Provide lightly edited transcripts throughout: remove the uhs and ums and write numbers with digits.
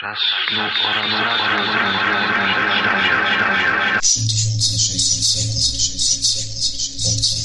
Czas ślubu oraz rady 3600 sekund, 3600 sekund, 3600 sekund.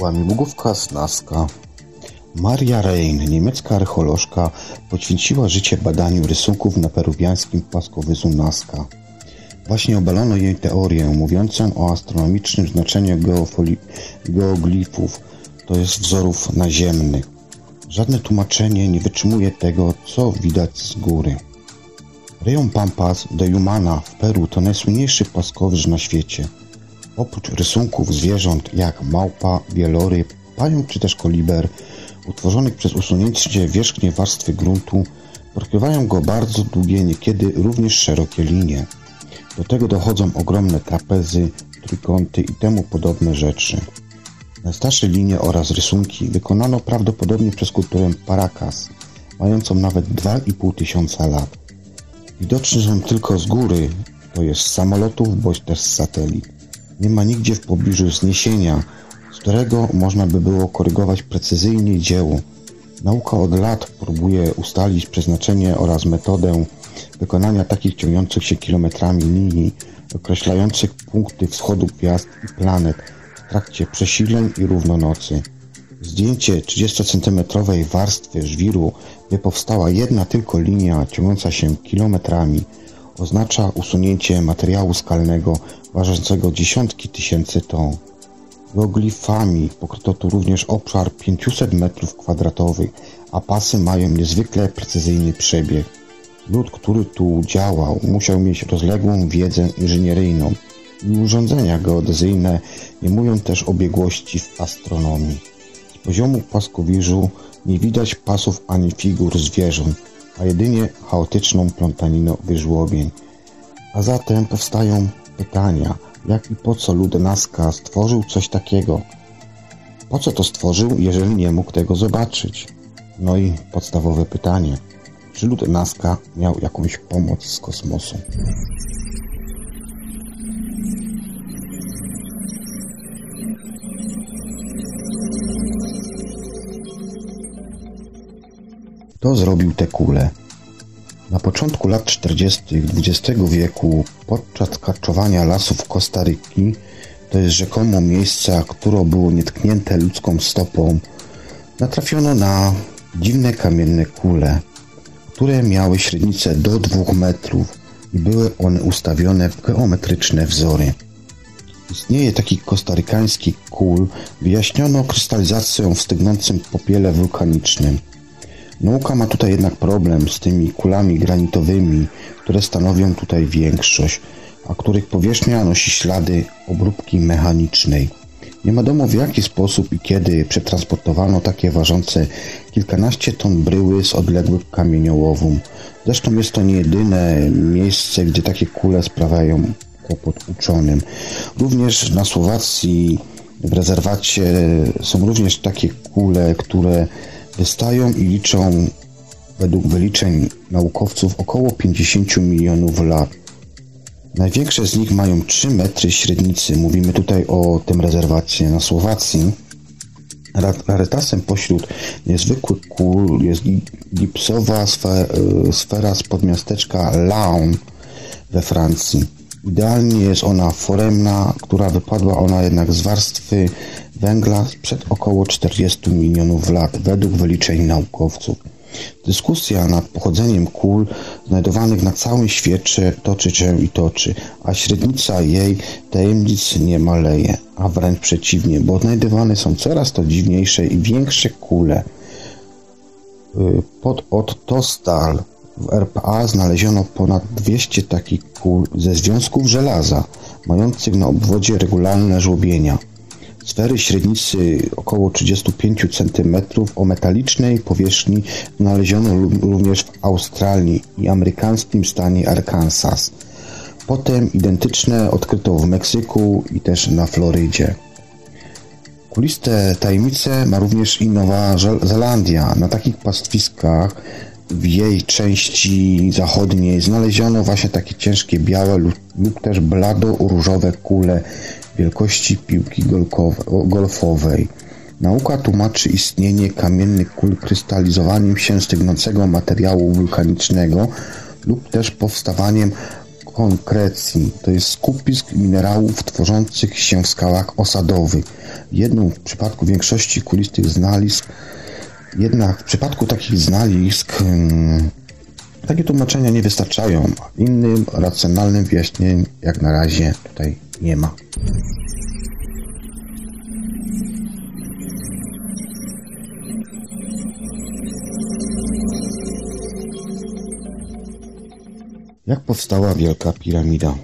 Łamigłówka z Nazca. Maria Rein, niemiecka archeolożka, poświęciła życie badaniu rysunków na peruwiańskim płaskowyzu Nazca. Właśnie obalono jej teorię mówiącą o astronomicznym znaczeniu geoglifów, to jest wzorów naziemnych. Żadne tłumaczenie nie wytrzymuje tego, co widać z góry. Rejon Pampas de Jumana w Peru to najsłynniejszy płaskowyż na świecie. Oprócz rysunków zwierząt jak małpa, wieloryb, pająk czy też koliber, utworzonych przez usunięcie wierzchniej warstwy gruntu, pokrywają go bardzo długie, niekiedy również szerokie linie. Do tego dochodzą ogromne trapezy, trójkąty i temu podobne rzeczy. Najstarsze linie oraz rysunki wykonano prawdopodobnie przez kulturę Paracas, mającą nawet 2500 lat. Widoczne są tylko z góry, to jest z samolotów bądź też z satelit. Nie ma nigdzie w pobliżu wzniesienia, z którego można by było korygować precyzyjnie dzieło. Nauka od lat próbuje ustalić przeznaczenie oraz metodę wykonania takich ciągnących się kilometrami linii, określających punkty wschodu gwiazd i planet w trakcie przesileń i równonocy. Zdjęcie 30-centymetrowej warstwy żwiru, gdzie powstała jedna tylko linia ciągnąca się kilometrami, oznacza usunięcie materiału skalnego ważącego dziesiątki tysięcy ton. Geoglifami pokryto tu również obszar 500 m2, a pasy mają niezwykle precyzyjny przebieg. Lud, który tu działał, musiał mieć rozległą wiedzę inżynieryjną i urządzenia geodezyjne, nie mówią też o biegłości w astronomii. Z poziomu płaskowyżu nie widać pasów ani figur zwierząt, a jedynie chaotyczną plątaninę wyżłobień. A zatem powstają pytania, jak i po co lud Nazca stworzył coś takiego? Po co to stworzył, jeżeli nie mógł tego zobaczyć? No i podstawowe pytanie, czy lud Nazca miał jakąś pomoc z kosmosu? Kto zrobił te kule? Na początku lat 40. XX wieku, podczas karczowania lasów Kostaryki, to jest rzekomo miejsca, które było nietknięte ludzką stopą, natrafiono na dziwne kamienne kule, które miały średnicę do 2 metrów i były one ustawione w geometryczne wzory. Istnieje taki kostarykański kul, wyjaśniono krystalizacją w stygnącym popiele wulkanicznym. Nauka ma tutaj jednak problem z tymi kulami granitowymi, które stanowią tutaj większość, a których powierzchnia nosi ślady obróbki mechanicznej. Nie wiadomo, w jaki sposób i kiedy przetransportowano takie ważące kilkanaście ton bryły z odległych kamieniołomów. Zresztą jest to nie jedyne miejsce, gdzie takie kule sprawiają kłopot uczonym. Również na Słowacji w rezerwacie są również takie kule, które wystają i liczą według wyliczeń naukowców około 50 milionów lat. Największe z nich mają 3 metry średnicy. Mówimy tutaj o tym rezerwacie na Słowacji. Rarytasem pośród niezwykłych kul jest gipsowa sfera spod miasteczka Laon we Francji. Idealnie jest ona foremna, która wypadła ona jednak z warstwy węgla sprzed około 40 milionów lat według wyliczeń naukowców. Dyskusja nad pochodzeniem kul znajdowanych na całym świecie toczy się i toczy, a średnica jej tajemnic nie maleje, a wręcz przeciwnie, bo odnajdywane są coraz to dziwniejsze i większe kule. Pod Ottosdal w RPA znaleziono ponad 200 takich kul ze związków żelaza, mających na obwodzie regularne żłobienia. Sfery średnicy około 35 cm o metalicznej powierzchni znaleziono również w Australii i amerykańskim stanie Arkansas. Potem identyczne odkryto w Meksyku i też na Florydzie. Kuliste tajemnice ma również i Nowa Zelandia. Na takich pastwiskach w jej części zachodniej znaleziono właśnie takie ciężkie białe lub też blado-różowe kule wielkości piłki golfowej. Nauka tłumaczy istnienie kamiennych kul krystalizowaniem się stygnącego materiału wulkanicznego lub też powstawaniem konkrecji, to jest skupisk minerałów tworzących się w skałach osadowych. Jednak w przypadku takich znalezisk takie tłumaczenia nie wystarczają, a innym racjonalnym wyjaśnieniem jak na razie tutaj nie ma. Jak powstała Wielka Piramida?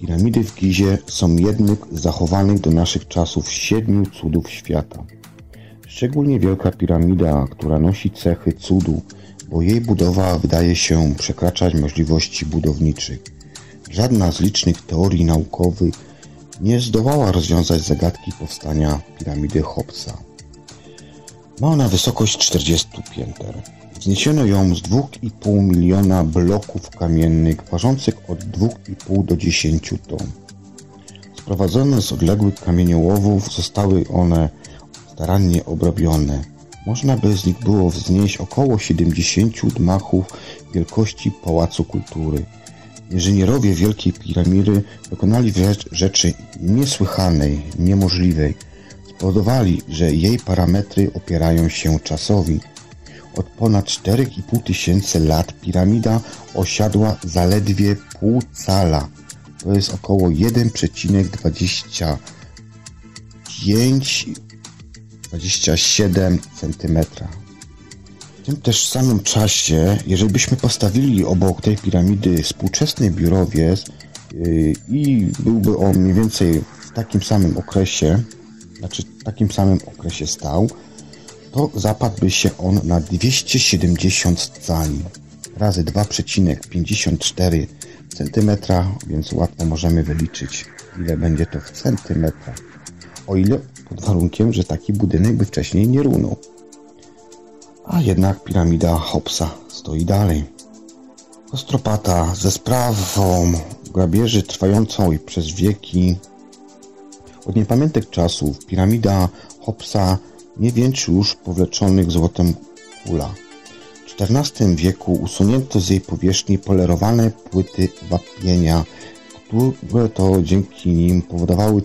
Piramidy w Gizie są jednym z zachowanych do naszych czasów 7 cudów świata. Szczególnie Wielka Piramida, która nosi cechy cudu, bo jej budowa wydaje się przekraczać możliwości budowniczych. Żadna z licznych teorii naukowych nie zdołała rozwiązać zagadki powstania piramidy Cheopsa. Ma ona wysokość 40 pięter. Wzniesiono ją z 2,5 miliona bloków kamiennych ważących od 2,5 do 10 ton. Sprowadzone z odległych kamieniołomów zostały one starannie obrobione. Można by z nich było wznieść około 70 gmachów wielkości Pałacu Kultury. Inżynierowie Wielkiej Piramidy dokonali rzeczy niesłychanej, niemożliwej. Spowodowali, że jej parametry opierają się czasowi. Od ponad 4,5 tysięcy lat piramida osiadła zaledwie pół cala. To jest około 1,27 cm. W tym też samym czasie, jeżeli byśmy postawili obok tej piramidy współczesny biurowiec i byłby on mniej więcej w takim samym okresie, stał, to zapadłby się on na 270 cali razy 2,54 cm, więc łatwo możemy wyliczyć, ile będzie to w centymetrach, o ile pod warunkiem, że taki budynek by wcześniej nie runął. A jednak piramida Cheopsa stoi dalej. Ostropata ze sprawą grabieży trwającą przez wieki. Od niepamiętnych czasów piramida Cheopsa nie wieńczy już powleczonych złotem kula. W XIV wieku usunięto z jej powierzchni polerowane płyty wapienia, które to dzięki nim powodowały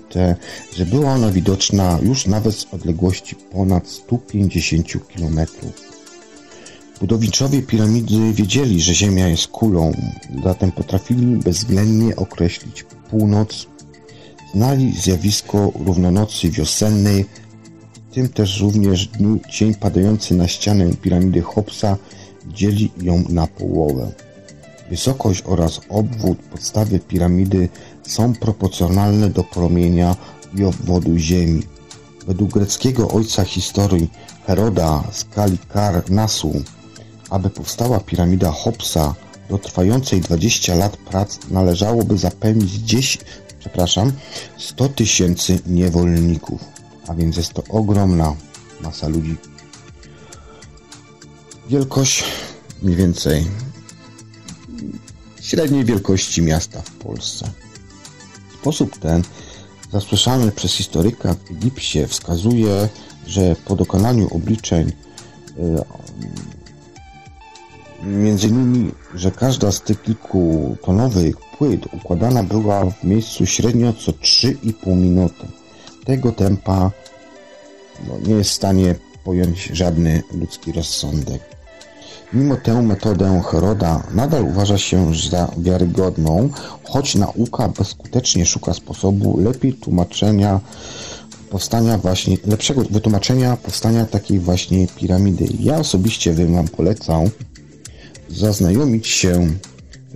że była ona widoczna już nawet z odległości ponad 150 km. Budowniczowie piramidy wiedzieli, że Ziemia jest kulą, zatem potrafili bezwzględnie określić północ. Znali zjawisko równonocy wiosennej, w tym też również dniu cień padający na ścianę piramidy Cheopsa dzieli ją na połowę. Wysokość oraz obwód podstawy piramidy są proporcjonalne do promienia i obwodu Ziemi. Według greckiego ojca historii Heroda z Kalikarnasu, aby powstała piramida Cheopsa, do trwającej 20 lat prac należałoby zapewnić 100 tysięcy niewolników, a więc jest to ogromna masa ludzi. Wielkość mniej więcej średniej wielkości miasta w Polsce. Sposób ten, zasłyszany przez historyka w Egipcie, wskazuje, że po dokonaniu obliczeń m.in. że każda z tych kilkutonowych płyt układana była w miejscu średnio co 3,5 minuty. Tego tempa nie jest w stanie pojąć żadny ludzki rozsądek. Mimo tę metodę Heroda nadal uważa się za wiarygodną, choć nauka bezskutecznie szuka sposobu lepszego wytłumaczenia powstania takiej właśnie piramidy. Ja osobiście Wam polecam zaznajomić się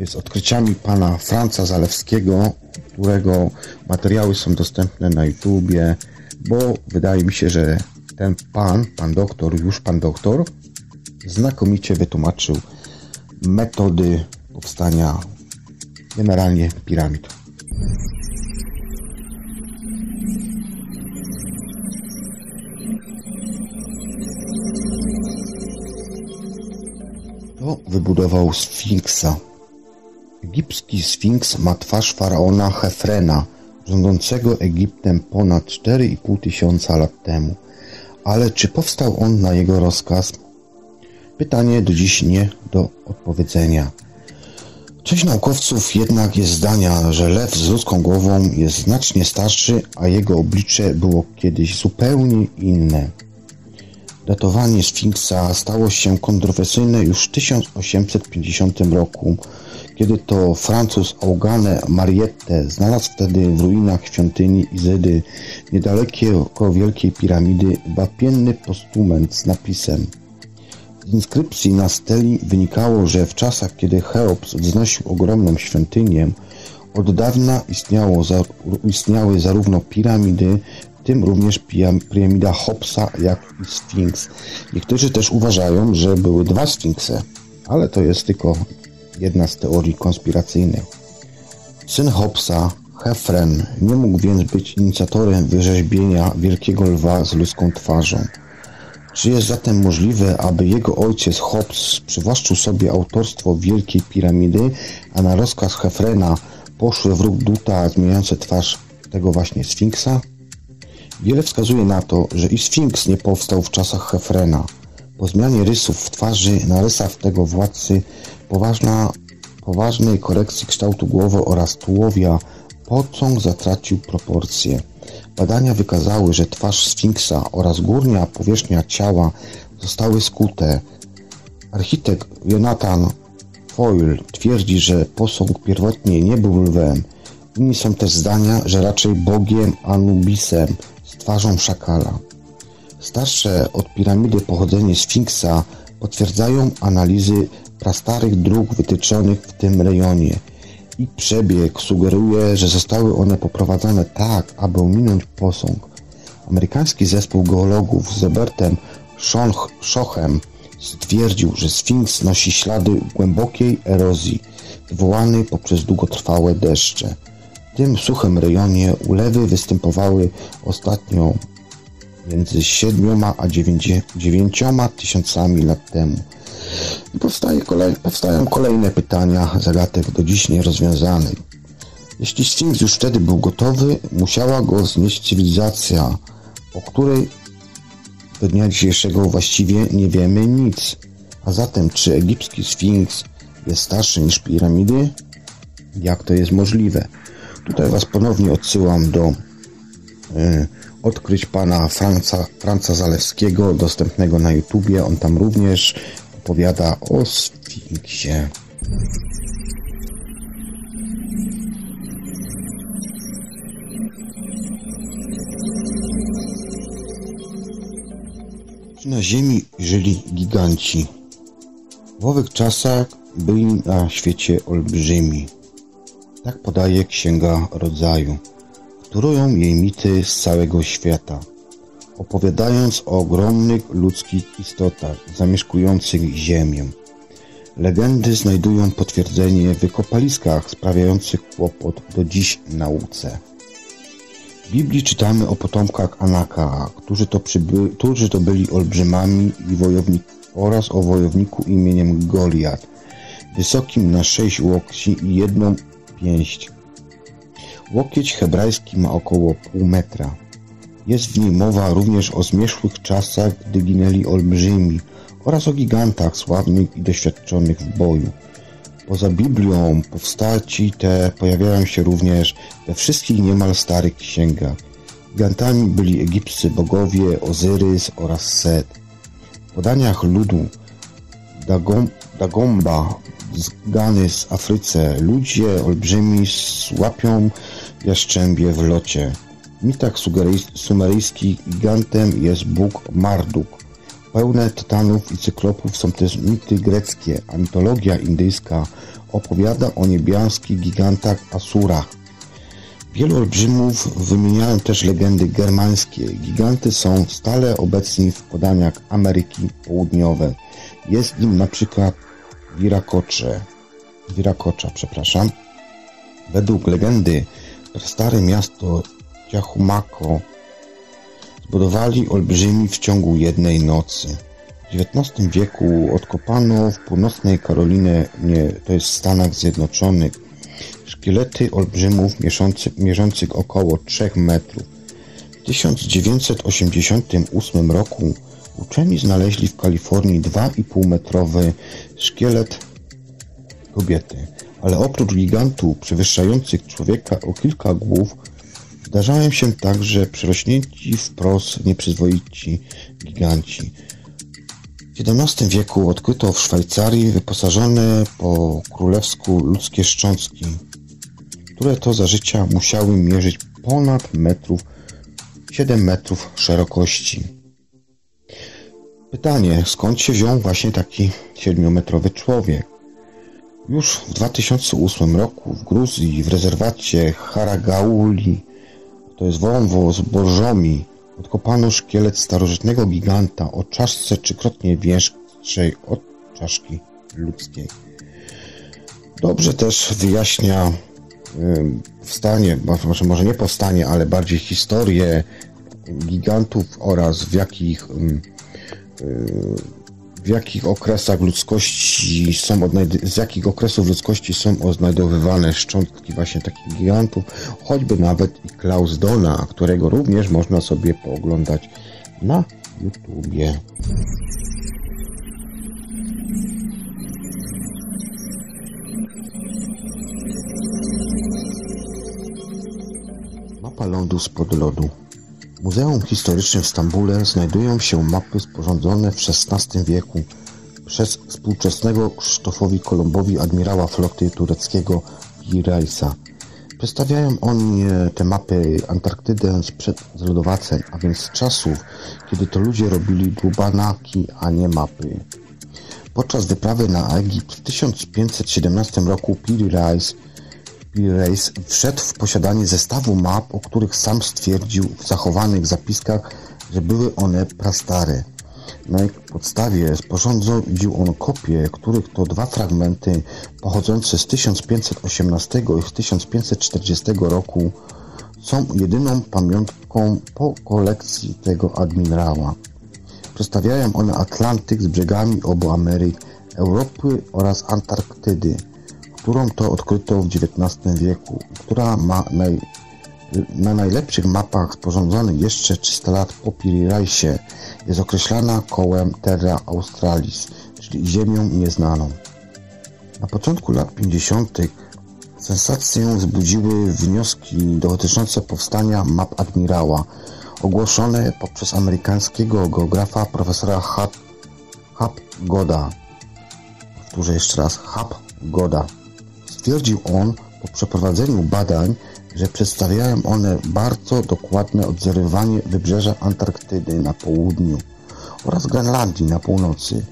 z odkryciami pana Franca Zalewskiego, którego materiały są dostępne na YouTubie, bo wydaje mi się, że ten pan doktor, znakomicie wytłumaczył metody powstania generalnie piramid. To wybudował Sfinksa. Egipski Sfinks ma twarz faraona Hefrena, rządzącego Egiptem ponad 4,5 tysiąca lat temu. Ale czy powstał on na jego rozkaz? Pytanie do dziś nie do odpowiedzenia. Część naukowców jednak jest zdania, że lew z ludzką głową jest znacznie starszy, a jego oblicze było kiedyś zupełnie inne. Datowanie Sfinksa stało się kontrowersyjne już w 1850 roku, kiedy to Francuz Augane Mariette znalazł wtedy w ruinach świątyni Izydy niedaleko Wielkiej Piramidy wapienny postument z napisem. Z inskrypcji na steli wynikało, że w czasach, kiedy Cheops wznosił ogromną świątynię, od dawna istniały zarówno piramidy, w tym również piramida Cheopsa, jak i Sfinks. Niektórzy też uważają, że były dwa Sfinkse, ale to jest tylko jedna z teorii konspiracyjnych. Syn Cheopsa, Hefren, nie mógł więc być inicjatorem wyrzeźbienia wielkiego lwa z ludzką twarzą. Czy jest zatem możliwe, aby jego ojciec Cheops przywłaszczył sobie autorstwo Wielkiej Piramidy, a na rozkaz Hefrena poszły w ruch druta zmieniające twarz tego właśnie Sfinksa? Wiele wskazuje na to, że i Sfinks nie powstał w czasach Hefrena. Po zmianie rysów w twarzy na rysach tego władcy poważnej korekcji kształtu głowy oraz tułowia pociąg zatracił proporcje. Badania wykazały, że twarz Sfinksa oraz górna powierzchnia ciała zostały skute. Architekt Jonathan Foyle twierdzi, że posąg pierwotnie nie był lwem. Inni są też zdania, że raczej bogiem Anubisem z twarzą szakala. Starsze od piramidy pochodzenie Sfinksa potwierdzają analizy prastarych dróg wytyczonych w tym rejonie. Ich przebieg sugeruje, że zostały one poprowadzone tak, aby ominąć posąg. Amerykański zespół geologów z Robertem Schochem stwierdził, że Sfinks nosi ślady głębokiej erozji wywołanej poprzez długotrwałe deszcze. W tym suchym rejonie ulewy występowały ostatnio między 7 a 9 tysiącami lat temu. I powstają kolejne pytania zagadek do dziś nierozwiązanych. Jeśli Sfinks już wtedy był gotowy, musiała go znieść cywilizacja, o której do dnia dzisiejszego właściwie nie wiemy nic. A zatem czy egipski Sfinks jest starszy niż piramidy? Jak to jest możliwe? Tutaj Was ponownie odsyłam do odkryć pana Franca Zalewskiego, dostępnego na YouTubie. On tam również opowiada o Sfinksie. Na ziemi żyli giganci. W owych czasach byli na świecie olbrzymi. Tak podaje Księga Rodzaju, którują jej mity z całego świata, opowiadając o ogromnych ludzkich istotach zamieszkujących ziemię. Legendy znajdują potwierdzenie w wykopaliskach sprawiających kłopot do dziś nauce. W Biblii czytamy o potomkach Anaka, którzy to byli olbrzymami i oraz o wojowniku imieniem Goliad, wysokim na 6 łokci i 1 pięść. Łokieć hebrajski ma około pół metra. Jest w niej mowa również o zmierzchłych czasach, gdy ginęli olbrzymi, oraz o gigantach sławnych i doświadczonych w boju. Poza Biblią postaci te pojawiają się również we wszystkich niemal starych księgach. Gigantami byli egipscy bogowie Ozyrys oraz Set. W podaniach ludu Dagomba zgany z Afryce ludzie olbrzymi słapią jaszczębie w locie. W mitach sumeryjskich gigantem jest bóg Marduk. Pełne tytanów i cyklopów są też mity greckie, a mitologia indyjska opowiada o niebiańskich gigantach Asurach. Wielu olbrzymów wymieniają też legendy germańskie. Giganty są stale obecni w podaniach Ameryki Południowej. Jest nim na przykład Wiracocza. Według legendy stare miasto Tiahuanaco budowali olbrzymi w ciągu jednej nocy. W XIX wieku odkopano w północnej Karolinie, to jest w Stanach Zjednoczonych, szkielety olbrzymów mierzących około 3 metrów. W 1988 roku uczeni znaleźli w Kalifornii 2,5-metrowy szkielet kobiety, ale oprócz gigantów przewyższających człowieka o kilka głów, zdarzają się także przerośnięci wprost nieprzyzwoici giganci. W XVII wieku odkryto w Szwajcarii wyposażone po królewsku ludzkie szczątki, które to za życia musiały mierzyć ponad 7 metrów szerokości. Pytanie, skąd się wziął właśnie taki 7-metrowy człowiek? Już w 2008 roku w Gruzji w rezerwacie Haragauli, to jest wąwóz Borżomi, odkopano szkielet starożytnego giganta o czaszce 3-krotnie większej od czaszki ludzkiej. Dobrze też wyjaśnia może nie powstanie, ale bardziej historię gigantów oraz z jakich okresów ludzkości są odnajdowywane szczątki właśnie takich gigantów, choćby nawet i Klausdona, którego również można sobie pooglądać na YouTubie. Mapa lądu spod lodu. W Muzeum Historycznym w Stambule znajdują się mapy sporządzone w XVI wieku przez współczesnego Krzysztofowi Kolumbowi admirała floty tureckiego Piri Reisa. Przedstawiają oni te mapy Antarktydę sprzed lodowaceń, a więc z czasów, kiedy to ludzie robili dłubanaki, a nie mapy. Podczas wyprawy na Egipt w 1517 roku Piri Reis wszedł w posiadanie zestawu map, o których sam stwierdził w zachowanych zapiskach, że były one prastare. Na ich podstawie sporządził on kopie, których to dwa fragmenty pochodzące z 1518 i z 1540 roku są jedyną pamiątką po kolekcji tego admirała. Przedstawiają one Atlantyk z brzegami obu Ameryk, Europy oraz Antarktydy, którą to odkryto w XIX wieku, która ma na najlepszych mapach sporządzonych jeszcze 300 lat po Piri Reisie jest określana kołem Terra Australis, czyli ziemią nieznaną. Na początku lat 50. sensację wzbudziły wnioski dotyczące powstania map admirała, ogłoszone poprzez amerykańskiego geografa profesora Hapgooda. Powtórzę jeszcze raz, Hapgooda. Stwierdził on po przeprowadzeniu badań, że przedstawiają one bardzo dokładne odzerywanie wybrzeża Antarktydy na południu oraz Grenlandii na północy.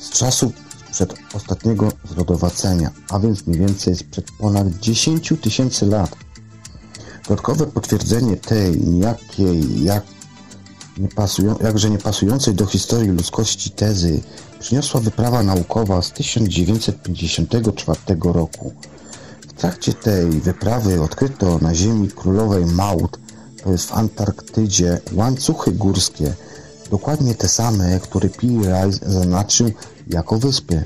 Z czasów sprzed ostatniego zlodowacenia, a więc mniej więcej sprzed ponad 10 tysięcy lat. Dodatkowe potwierdzenie tej jakże niepasującej do historii ludzkości tezy przyniosła wyprawa naukowa z 1954 roku. W trakcie tej wyprawy odkryto na ziemi królowej małp, to jest w Antarktydzie, łańcuchy górskie, dokładnie te same, które Piri Reis zaznaczył jako wyspy.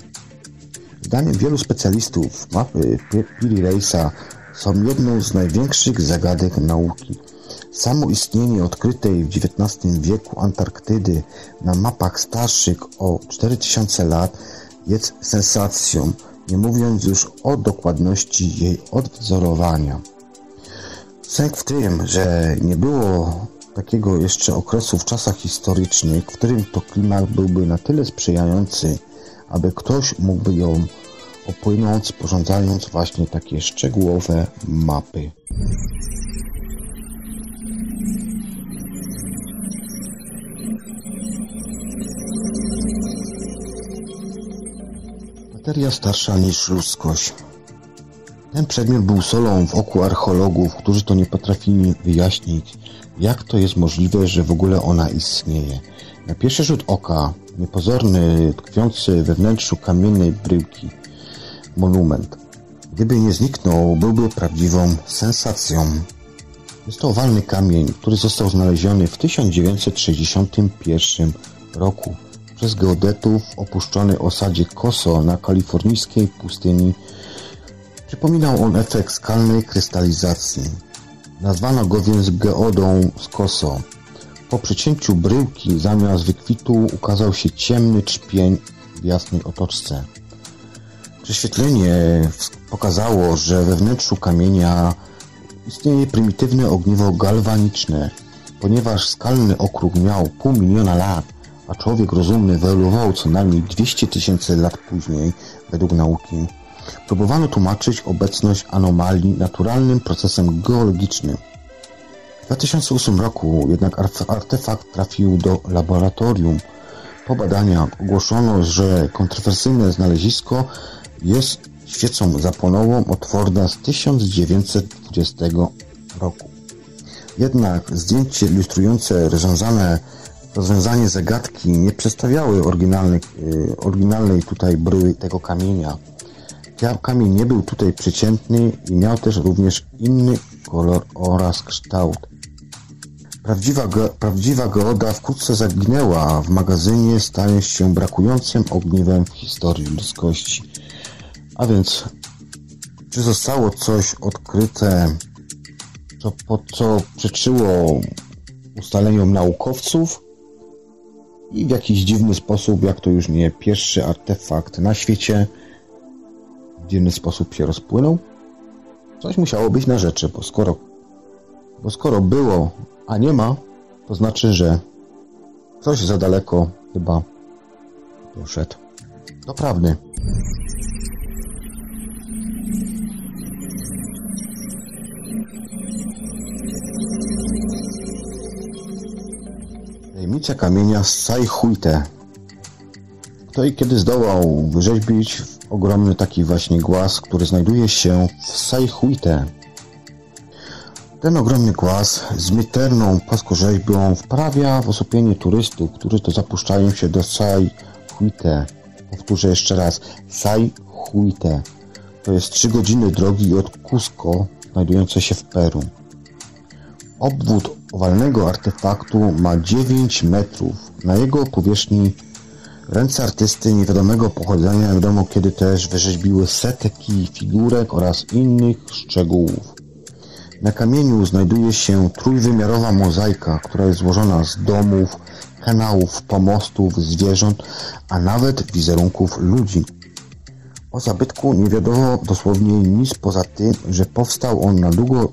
Zdaniem wielu specjalistów mapy Piri Reisa są jedną z największych zagadek nauki. Samo istnienie odkrytej w XIX wieku Antarktydy na mapach starszych o 4000 lat jest sensacją, nie mówiąc już o dokładności jej odwzorowania. Sęk w tym, że nie było takiego jeszcze okresu w czasach historycznych, w którym to klimat byłby na tyle sprzyjający, aby ktoś mógłby ją opłynąć, sporządzając właśnie takie szczegółowe mapy. Materia starsza niż ludzkość. Ten przedmiot był solą w oku archeologów, którzy to nie potrafili wyjaśnić, jak to jest możliwe, że w ogóle ona istnieje. Na pierwszy rzut oka niepozorny, tkwiący we wnętrzu kamiennej bryłki monument, gdyby nie zniknął, byłby prawdziwą sensacją. Jest to owalny kamień, który został znaleziony w 1961 roku przez geodetów w opuszczonej osadzie Kosowo na kalifornijskiej pustyni. Przypominał on efekt skalnej krystalizacji. Nazwano go więc geodą z Kosowo. Po przecięciu bryłki zamiast wykwitu ukazał się ciemny trzpień w jasnej otoczce. Prześwietlenie pokazało, że we wnętrzu kamienia istnieje prymitywne ogniwo galwaniczne. Ponieważ skalny okrug miał 500 000 lat, a człowiek rozumny wyewoluował co najmniej 200 000 lat później, według nauki, próbowano tłumaczyć obecność anomalii naturalnym procesem geologicznym. W 2008 roku jednak artefakt trafił do laboratorium. Po badaniach ogłoszono, że kontrowersyjne znalezisko jest świecą zapłonową od Forda z 1920 roku. Jednak zdjęcie ilustrujące rozwiązanie zagadki nie przedstawiały oryginalnej tutaj bryły tego kamienia. Kamień nie był tutaj przeciętny i miał też również inny kolor oraz kształt. Prawdziwa geoda wkrótce zaginęła w magazynie, stając się brakującym ogniwem w historii ludzkości. A więc, czy zostało coś odkryte, co przeczyło ustaleniom naukowców? I w jakiś dziwny sposób, jak to już nie pierwszy artefakt na świecie, w dziwny sposób się rozpłynął? Coś musiało być na rzeczy, bo skoro było, a nie ma, to znaczy, że coś za daleko chyba doszedł. Doprawdy. Tajemnica kamienia Sajhuite. Kto i kiedy zdołał wyrzeźbić ogromny taki właśnie głaz, który znajduje się w Sajhuite? Ten ogromny głaz z miterną płaskorzeźbą wprawia w osłupienie turystów, którzy to zapuszczają się do Sajhuite. Powtórzę jeszcze raz, Sajhuite. To jest 3 godziny drogi od Cusco, znajdujące się w Peru. Obwód owalnego artefaktu ma 9 metrów. Na jego powierzchni ręce artysty niewiadomego pochodzenia, wiadomo kiedy też, wyrzeźbiły setki figurek oraz innych szczegółów. Na kamieniu znajduje się trójwymiarowa mozaika, która jest złożona z domów, kanałów, pomostów, zwierząt, a nawet wizerunków ludzi. O zabytku nie wiadomo dosłownie nic poza tym, że powstał on na długo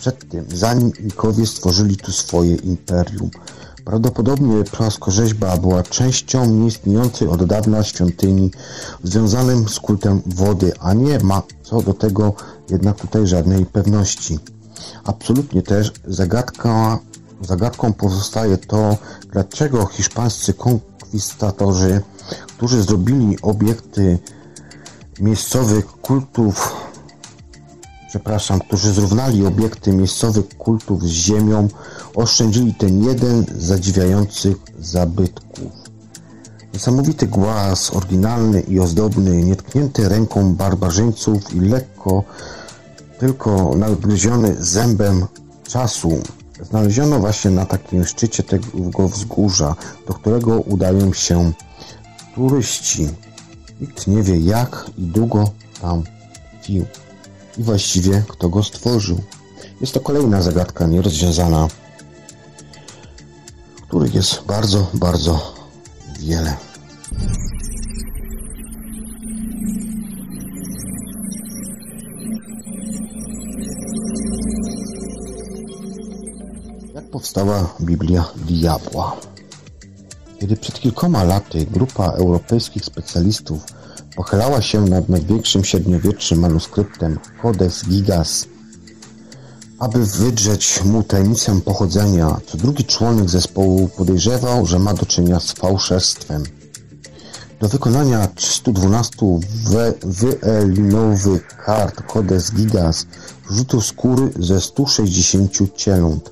przed tym, zanim Inkowie stworzyli tu swoje imperium. Prawdopodobnie płaskorzeźba była częścią nieistniejącej od dawna świątyni związanym z kultem wody, a nie ma co do tego jednak tutaj żadnej pewności. Absolutnie też zagadka Zagadką pozostaje to, dlaczego hiszpańscy konkwistatorzy, którzy zrobili obiekty miejscowych kultów, którzy zrównali obiekty miejscowych kultów z ziemią, oszczędzili ten jeden z zadziwiających zabytków. Niesamowity głaz, oryginalny i ozdobny, nietknięty ręką barbarzyńców i lekko tylko nadgryziony zębem czasu. Znaleziono właśnie na takim szczycie tego wzgórza, do którego udają się turyści. Nikt nie wie, jak i długo tam tkwił i właściwie kto go stworzył. Jest to kolejna zagadka nierozwiązana, których jest bardzo, bardzo wiele. Jak powstała Biblia Diabła? Kiedy przed kilkoma laty grupa europejskich specjalistów pochylała się nad największym średniowiecznym manuskryptem Codex Gigas, aby wydrzeć mu tajemnicę pochodzenia, co drugi członek zespołu podejrzewał, że ma do czynienia z fałszerstwem. Do wykonania 312 wyelinowych kart Codex Gigas wrzuto skóry ze 160 cieląt.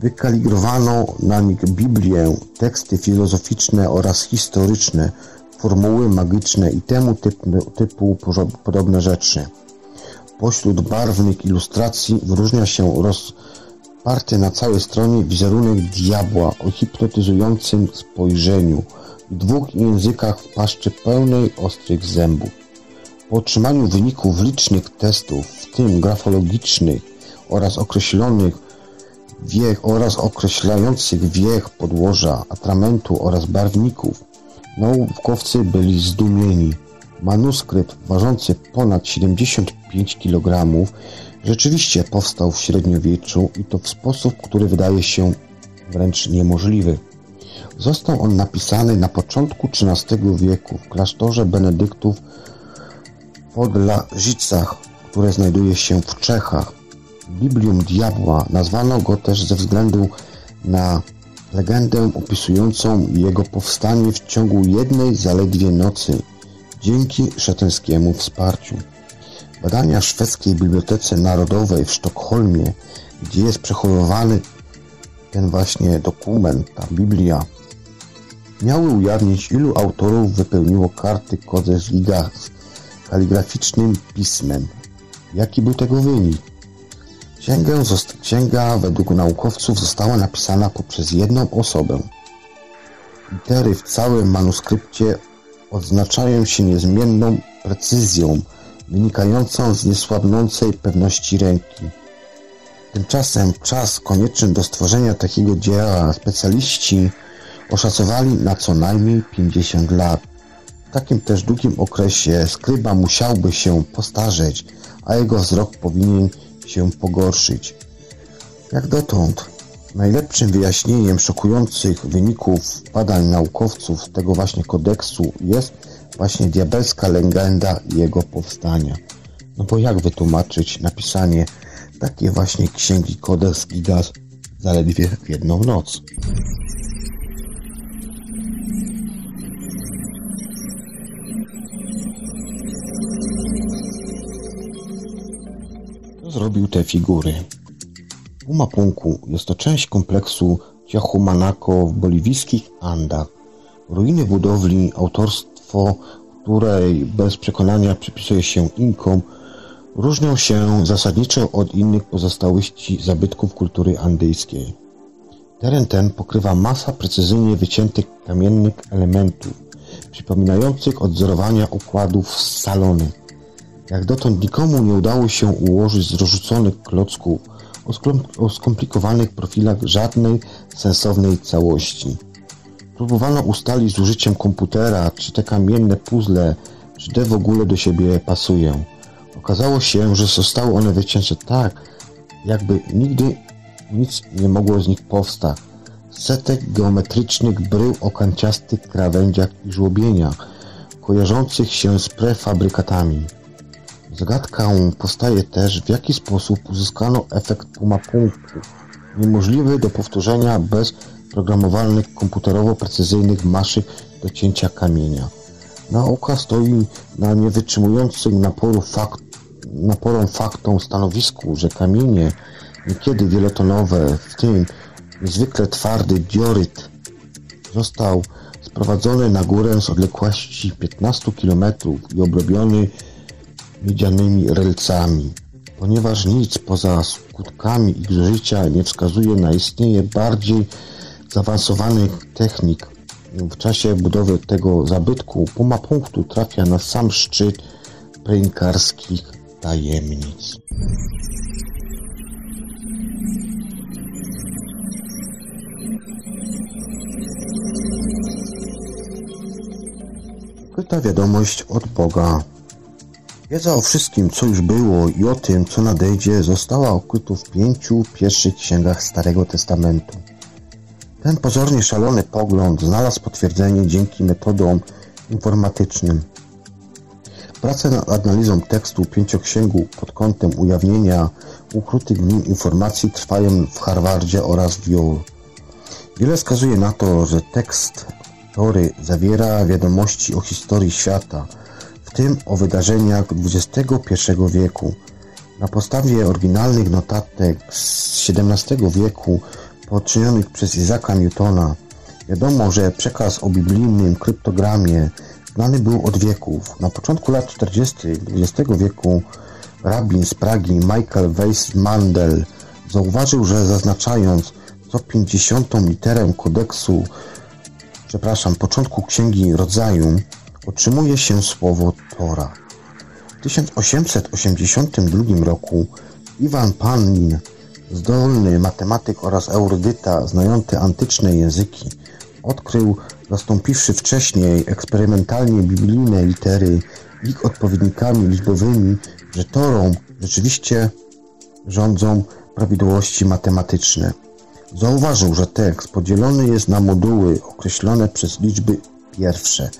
Wykaligrowano na nich Biblię, teksty filozoficzne oraz historyczne, formuły magiczne i temu typu podobne rzeczy. Pośród barwnych ilustracji wyróżnia się rozparty na całej stronie wizerunek diabła o hipnotyzującym spojrzeniu w dwóch językach w paszczy pełnej ostrych zębów. Po otrzymaniu wyników licznych testów, w tym grafologicznych oraz określających wiek podłoża, atramentu oraz barwników, naukowcy byli zdumieni. Manuskrypt ważący ponad 75 kg rzeczywiście powstał w średniowieczu i to w sposób, który wydaje się wręcz niemożliwy. Został on napisany na początku XIII wieku w klasztorze benedyktów w Podlażicach, które znajduje się w Czechach. Biblium Diabła nazwano go też ze względu na legendę opisującą jego powstanie w ciągu jednej zaledwie nocy dzięki szatańskiemu wsparciu. Badania w szwedzkiej Bibliotece Narodowej w Sztokholmie, gdzie jest przechowywany ten właśnie dokument, ta Biblia, miały ujawnić, ilu autorów wypełniło karty Codex Gigas kaligraficznym pismem. Jaki był tego wynik? Księga według naukowców została napisana poprzez jedną osobę. Litery w całym manuskrypcie odznaczają się niezmienną precyzją, wynikającą z niesłabnącej pewności ręki. Tymczasem czas konieczny do stworzenia takiego dzieła specjaliści oszacowali na co najmniej 50 lat. W takim też długim okresie skryba musiałby się postarzeć, a jego wzrok powinien się pogorszyć. Jak dotąd najlepszym wyjaśnieniem szokujących wyników badań naukowców tego właśnie kodeksu jest właśnie diabelska legenda jego powstania. No bo jak wytłumaczyć napisanie takiej właśnie księgi Codex Gigas zaledwie w jedną noc? Zrobił te figury. W Pumapunku jest to część kompleksu Tiahuanaco w boliwijskich Andach. Ruiny budowli, autorstwo której bez przekonania przypisuje się Inkom, różnią się zasadniczo od innych pozostałości zabytków kultury andyjskiej. Teren ten pokrywa masa precyzyjnie wyciętych kamiennych elementów, przypominających odzorowania układów z salonu. Jak dotąd nikomu nie udało się ułożyć z rozrzuconych klocków o skomplikowanych profilach żadnej sensownej całości. Próbowano ustalić z użyciem komputera, czy te kamienne puzzle, czy te w ogóle do siebie pasują. Okazało się, że zostały one wycięte tak, jakby nigdy nic nie mogło z nich powstać. Setek geometrycznych brył o kanciastych krawędziach i żłobieniach, kojarzących się z prefabrykatami. Zagadką powstaje też, w jaki sposób uzyskano efekt Pumapunku, niemożliwy do powtórzenia bez programowalnych komputerowo precyzyjnych maszyn do cięcia kamienia. Nauka stoi na niewytrzymującym naporom faktom stanowisku, że kamienie, niekiedy wielotonowe, w tym niezwykle twardy dioryt, został sprowadzony na górę z odległości 15 km i obrobiony miedzianymi relcami. Ponieważ nic poza skutkami ich zużycia nie wskazuje na istnienie bardziej zaawansowanych technik, w czasie budowy tego zabytku puma punktu trafia na sam szczyt preinkarskich tajemnic. Ukryta wiadomość od Boga. Wiedza o wszystkim, co już było i o tym, co nadejdzie, została ukryta w 5 pierwszych księgach Starego Testamentu. Ten pozornie szalony pogląd znalazł potwierdzenie dzięki metodom informatycznym. Prace nad analizą tekstu pięcioksięgu pod kątem ujawnienia ukrytych w nim informacji trwają w Harvardzie oraz w Yale. Wiele wskazuje na to, że tekst Tory zawiera wiadomości o historii świata, w tym o wydarzeniach XXI wieku. Na podstawie oryginalnych notatek z XVII wieku poczynionych przez Isaaca Newtona wiadomo, że przekaz o biblijnym kryptogramie znany był od wieków. Na początku lat 40. XX wieku rabin z Pragi Michael Weissmandel zauważył, że zaznaczając co 50. literę początku Księgi Rodzaju otrzymuje się słowo Tora. W 1882 roku Iwan Panin, zdolny matematyk oraz erudyta znający antyczne języki, odkrył, zastąpiwszy wcześniej eksperymentalnie biblijne litery ich odpowiednikami liczbowymi, że Torą rzeczywiście rządzą prawidłowości matematyczne. Zauważył, że tekst podzielony jest na moduły określone przez liczby pierwsze.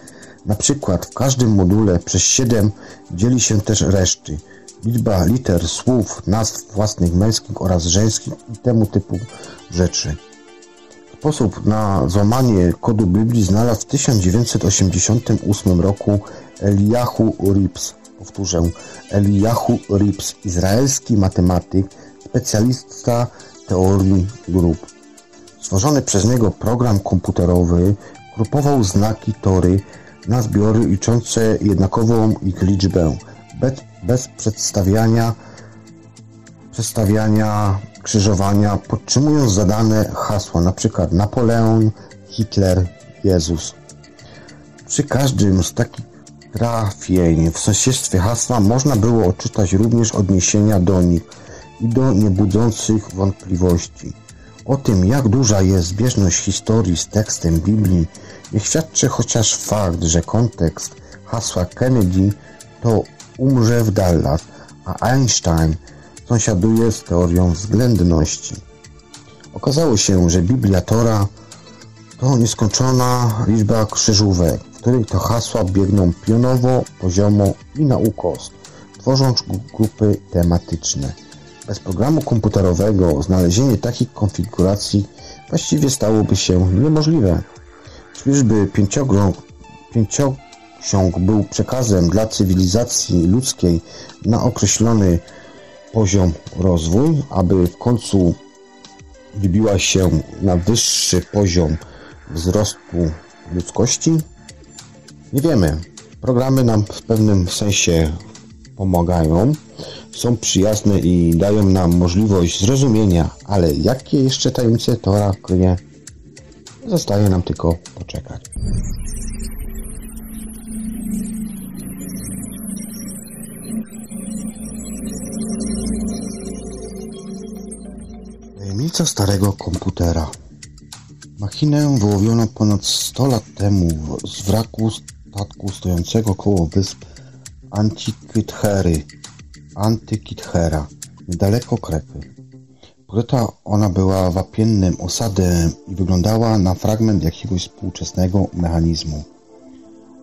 Na przykład w każdym module przez 7 dzieli się też reszty. Liczba liter, słów, nazw własnych męskich oraz żeńskich i temu typu rzeczy. Sposób na złamanie kodu Biblii znalazł w 1988 roku Eliahu Rips. Powtórzę, Eliahu Rips, izraelski matematyk, specjalista teorii grup. Stworzony przez niego program komputerowy grupował znaki Tory na zbiory liczące jednakową ich liczbę, bez przedstawiania, krzyżowania, podtrzymując zadane hasła, np. Napoleon, Hitler, Jezus. Przy każdym z takich trafień w sąsiedztwie hasła można było odczytać również odniesienia do nich i do niebudzących wątpliwości. O tym, jak duża jest zbieżność historii z tekstem Biblii, niech świadczy chociaż fakt, że kontekst hasła Kennedy to umrze w Dallas, a Einstein sąsiaduje z teorią względności. Okazało się, że Biblia Tora to nieskończona liczba krzyżówek, w których to hasła biegną pionowo, poziomo i na ukos, tworząc grupy tematyczne. Bez programu komputerowego znalezienie takich konfiguracji właściwie stałoby się niemożliwe. Czyżby pięcioksiąg był przekazem dla cywilizacji ludzkiej na określony poziom rozwój, aby w końcu wybiła się na wyższy poziom wzrostu ludzkości? Nie wiemy. Programy nam w pewnym sensie pomagają, są przyjazne i dają nam możliwość zrozumienia, ale jakie jeszcze tajemnice Tora kryje? Zostaje nam tylko poczekać. Tajemnica starego komputera. Machinę wyłowiono ponad 100 lat temu z wraku statku stojącego koło wysp Antykithery, niedaleko Krepy. Pokryta ona była wapiennym osadem i wyglądała na fragment jakiegoś współczesnego mechanizmu.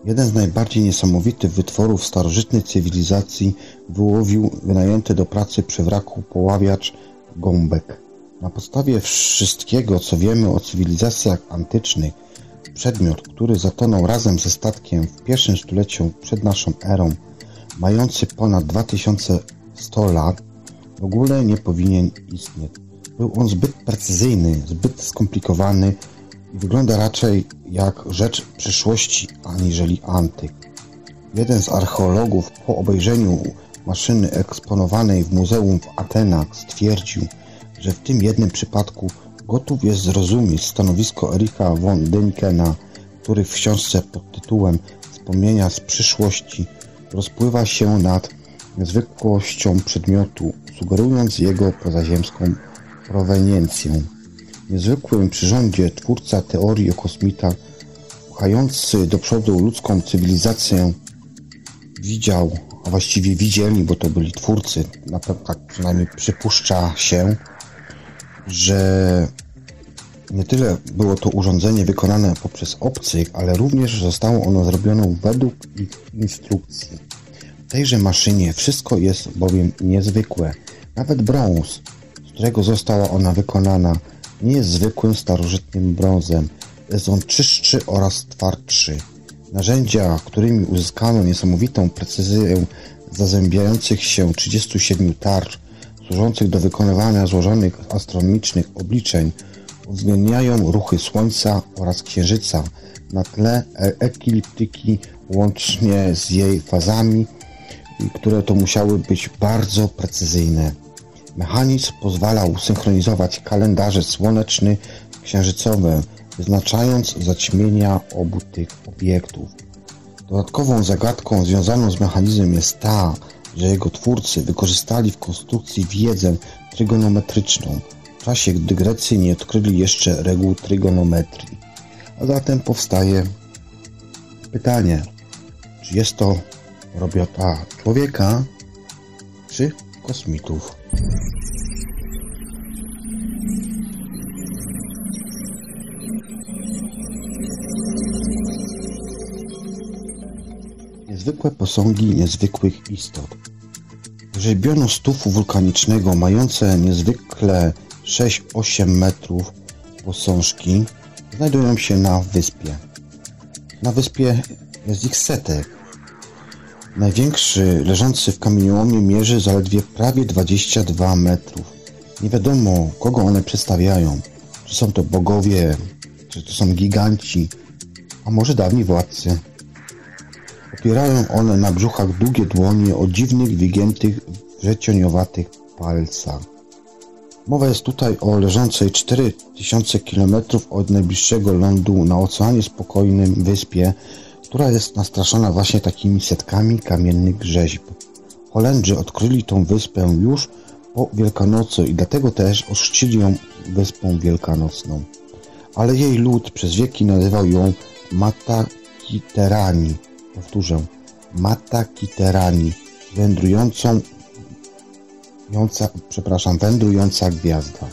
Jeden z najbardziej niesamowitych wytworów starożytnej cywilizacji wyłowił wynajęty do pracy przy wraku poławiacz gąbek. Na podstawie wszystkiego, co wiemy o cywilizacjach antycznych, przedmiot, który zatonął razem ze statkiem w pierwszym stuleciu przed naszą erą, mający ponad 2100 lat, w ogóle nie powinien istnieć. Był on zbyt precyzyjny, zbyt skomplikowany i wygląda raczej jak rzecz przyszłości, aniżeli antyk. Jeden z archeologów po obejrzeniu maszyny eksponowanej w muzeum w Atenach stwierdził, że w tym jednym przypadku gotów jest zrozumieć stanowisko Erika von Dänikena, który w książce pod tytułem Wspomnienia z przyszłości rozpływa się nad niezwykłością przedmiotu, sugerując jego pozaziemską proweniencję. W niezwykłym przyrządzie twórca teorii o kosmitach, pchający do przodu ludzką cywilizację, widział, a właściwie widzieli, bo to byli twórcy, na pewno tak przynajmniej przypuszcza się, że nie tyle było to urządzenie wykonane poprzez obcych, ale również zostało ono zrobione według ich instrukcji. W tejże maszynie wszystko jest bowiem niezwykłe. Nawet brąz, z którego została ona wykonana, nie jest zwykłym starożytnym brązem. Jest on czystszy oraz twardszy. Narzędzia, którymi uzyskano niesamowitą precyzję zazębiających się 37 tarcz, służących do wykonywania złożonych astronomicznych obliczeń, uwzględniają ruchy Słońca oraz Księżyca na tle ekliptyki, łącznie z jej fazami, które to musiały być bardzo precyzyjne. Mechanizm pozwalał synchronizować kalendarze słoneczny i księżycowy, wyznaczając zaćmienia obu tych obiektów. Dodatkową zagadką związaną z mechanizmem jest ta, że jego twórcy wykorzystali w konstrukcji wiedzę trygonometryczną, w czasie gdy Grecy nie odkryli jeszcze reguł trygonometrii. A zatem powstaje pytanie, czy jest to robota człowieka, czy kosmitów? Niezwykłe posągi niezwykłych istot. Wyrzeźbiono z tufu wulkanicznego mające niezwykle 6-8 metrów posążki, znajdują się na wyspie. Na wyspie jest ich setek. Największy, leżący w kamieniołomie, mierzy zaledwie prawie 22 metrów. Nie wiadomo, kogo one przedstawiają. Czy są to bogowie, czy to są giganci, a może dawni władcy. Opierają one na brzuchach długie dłonie o dziwnych, wygiętych, wrzecioniowatych palcach. Mowa jest tutaj o leżącej 4000 km od najbliższego lądu na Oceanie Spokojnym wyspie, która jest nastraszona właśnie takimi setkami kamiennych rzeźb. Holendrzy odkryli tą wyspę już po Wielkanocy i dlatego też ochrzcili ją Wyspą Wielkanocną. Ale jej lud przez wieki nazywał ją Matakiterani. Powtórzę, Matakiterani, wędrująca gwiazda.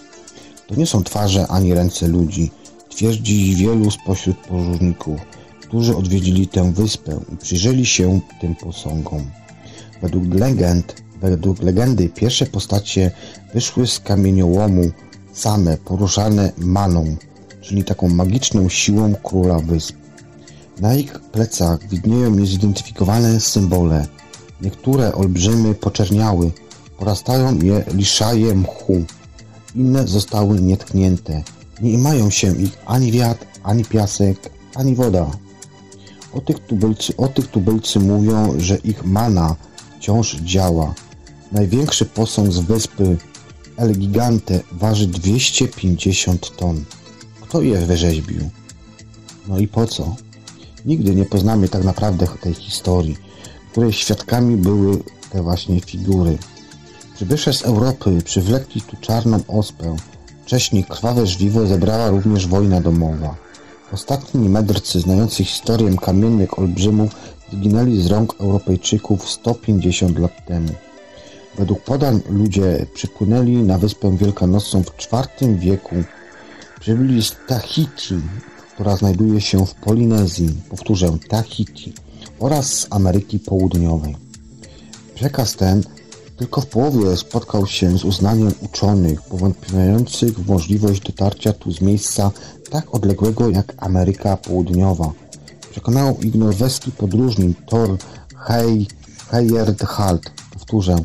To nie są twarze ani ręce ludzi, twierdzi wielu spośród podróżników, którzy odwiedzili tę wyspę i przyjrzeli się tym posągom. Według legendy pierwsze postacie wyszły z kamieniołomu same, poruszane maną, czyli taką magiczną siłą króla wysp. Na ich plecach widnieją niezidentyfikowane symbole. Niektóre olbrzymy poczerniały, porastają je liszaje mchu. Inne zostały nietknięte. Nie imają się ich ani wiatr, ani piasek, ani woda. O tych tubylcy mówią, że ich mana wciąż działa. Największy posąg z wyspy El Gigante waży 250 ton. Kto je wyrzeźbił? No i po co? Nigdy nie poznamy tak naprawdę tej historii, której świadkami były te właśnie figury. Przybysze z Europy przywlekli tu czarną ospę. Wcześniej krwawe żniwo zebrała również wojna domowa. Ostatni mędrcy znający historię kamiennych olbrzymów zginęli z rąk Europejczyków 150 lat temu. Według podań ludzie przypłynęli na Wyspę Wielkanocną w IV wieku. Przybyli z Tahiti, która znajduje się w Polinezji, powtórzę, Tahiti, oraz z Ameryki Południowej. Przekaz ten Tylko w połowie spotkał się z uznaniem uczonych, powątpiewających w możliwość dotarcia tu z miejsca tak odległego jak Ameryka Południowa. Przekonał ich norweski podróżnik Thor Heyerdahl. Powtórzę,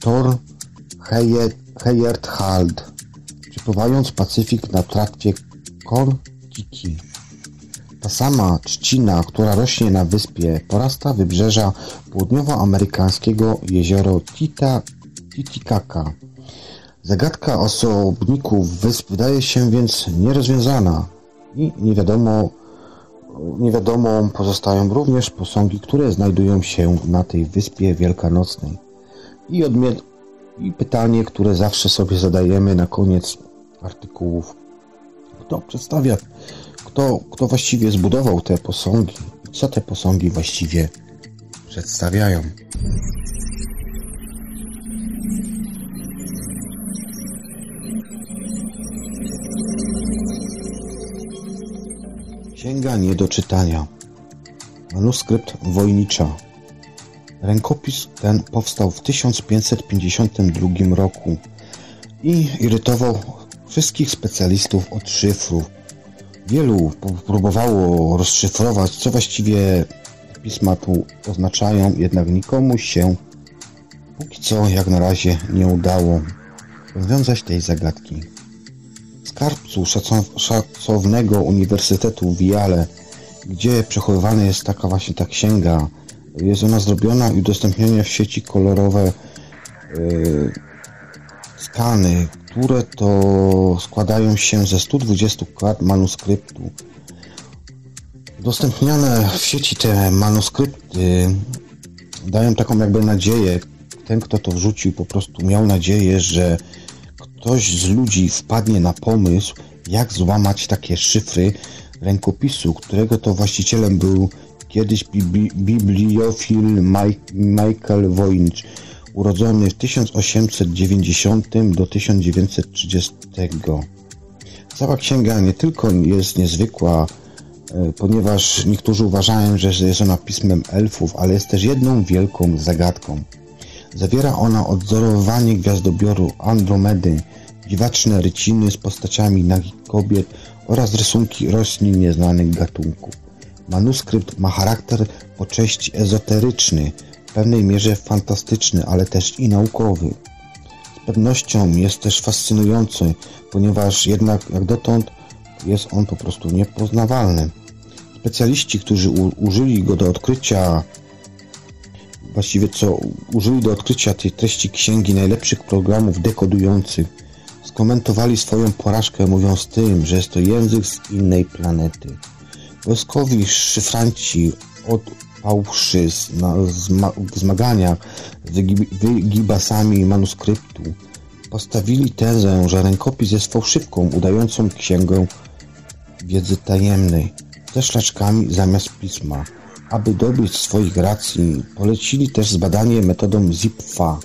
Thor Heyerdahl, przepływając Pacyfik na trakcie Kon-Tiki. Ta sama trzcina, która rośnie na wyspie, porasta wybrzeża południowoamerykańskiego jezioro Titicaca. Zagadka osobników wysp wydaje się więc nierozwiązana i niewiadomą pozostają również posągi, które znajdują się na tej wyspie wielkanocnej. I pytanie, które zawsze sobie zadajemy na koniec artykułów. Kto właściwie zbudował te posągi i co te posągi właściwie przedstawiają? Księga nie do czytania. Manuskrypt Wojnicza. Rękopis ten powstał w 1552 roku i irytował wszystkich specjalistów od szyfrów. Wielu próbowało rozszyfrować, co właściwie pisma tu oznaczają, jednak nikomu się póki co jak na razie nie udało rozwiązać tej zagadki. W skarbcu szacownego uniwersytetu w Yale, gdzie przechowywana jest taka właśnie ta księga, jest ona zrobiona i udostępniona w sieci kolorowe skany, które to składają się ze 120 kart manuskryptu. Udostępniane w sieci te manuskrypty dają taką jakby nadzieję. Ten, kto to wrzucił, po prostu miał nadzieję, że ktoś z ludzi wpadnie na pomysł, jak złamać takie szyfry rękopisu, którego to właścicielem był kiedyś bibliofil Michael Wojnicz, urodzony w 1890 do 1930. Cała księga nie tylko jest niezwykła, ponieważ niektórzy uważają, że jest ona pismem elfów, ale jest też jedną wielką zagadką. Zawiera ona odwzorowanie gwiazdobioru Andromedy, dziwaczne ryciny z postaciami nagich kobiet oraz rysunki roślin nieznanych gatunków. Manuskrypt ma charakter po części ezoteryczny, w pewnej mierze fantastyczny, ale też i naukowy. Z pewnością jest też fascynujący, ponieważ jednak jak dotąd jest on po prostu niepoznawalny. Specjaliści, którzy użyli go do odkrycia, tej treści księgi najlepszych programów dekodujących, skomentowali swoją porażkę, mówiąc tym, że jest to język z innej planety. Wojskowi szyfranci odpałszy w zmaganiach z wygibasami manuskryptu postawili tezę, że rękopis jest fałszywką udającą księgę wiedzy tajemnej ze szlaczkami zamiast pisma. Aby dobić swoich racji, polecili też zbadanie metodą Zipfa.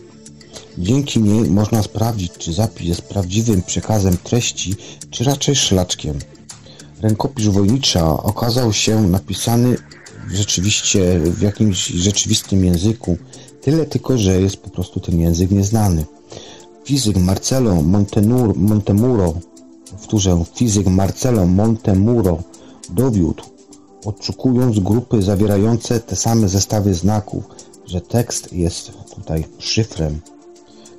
Dzięki niej można sprawdzić, czy zapis jest prawdziwym przekazem treści, czy raczej szlaczkiem. Rękopis Wojnicza okazał się napisany w jakimś rzeczywistym języku, tyle tylko, że jest po prostu ten język nieznany. Fizyk Marcello Montemuro, dowiódł, odszukując grupy zawierające te same zestawy znaków, że tekst jest tutaj szyfrem.